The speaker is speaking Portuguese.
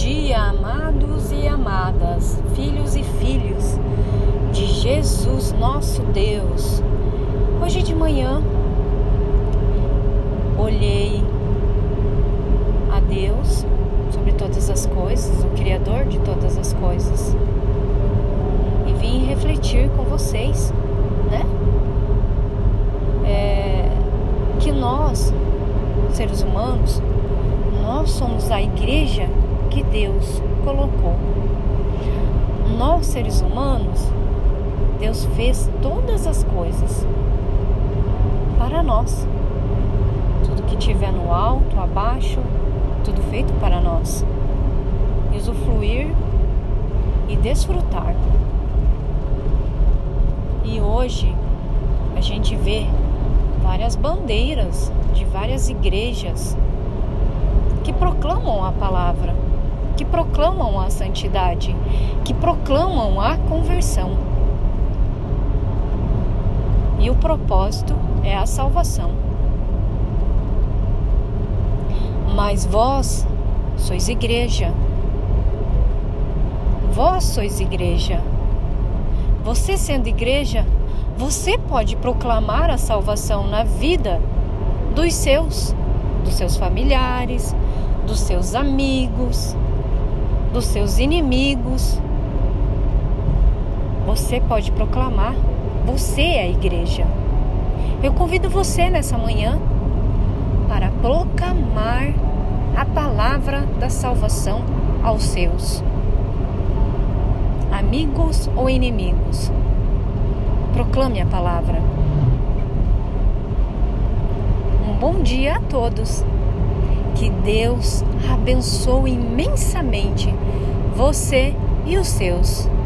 dia, amados e amadas, filhos e filhas de Jesus nosso Deus. Hoje de manhã olhei a Deus sobre todas as coisas, o Criador de todas as coisas, e vim refletir com vocês, né? Que nós, seres humanos, nós somos a igreja que Deus colocou. Nós, seres humanos, Deus fez todas as coisas para nós. Tudo que tiver no alto, abaixo, tudo feito para nós usufruir e desfrutar. E hoje a gente vê várias bandeiras de várias igrejas que proclamam a palavra, que proclamam a santidade, que proclamam a conversão. E o propósito é a salvação. Mas vós sois igreja. Vós sois igreja. Você sendo igreja, você pode proclamar a salvação na vida dos seus familiares, dos seus amigos, dos seus inimigos. Você pode proclamar. Você é a igreja. Eu convido você nessa manhã para proclamar a palavra da salvação aos seus amigos ou inimigos. Proclame a palavra. Um bom dia a todos. Que Deus abençoe imensamente você e os seus.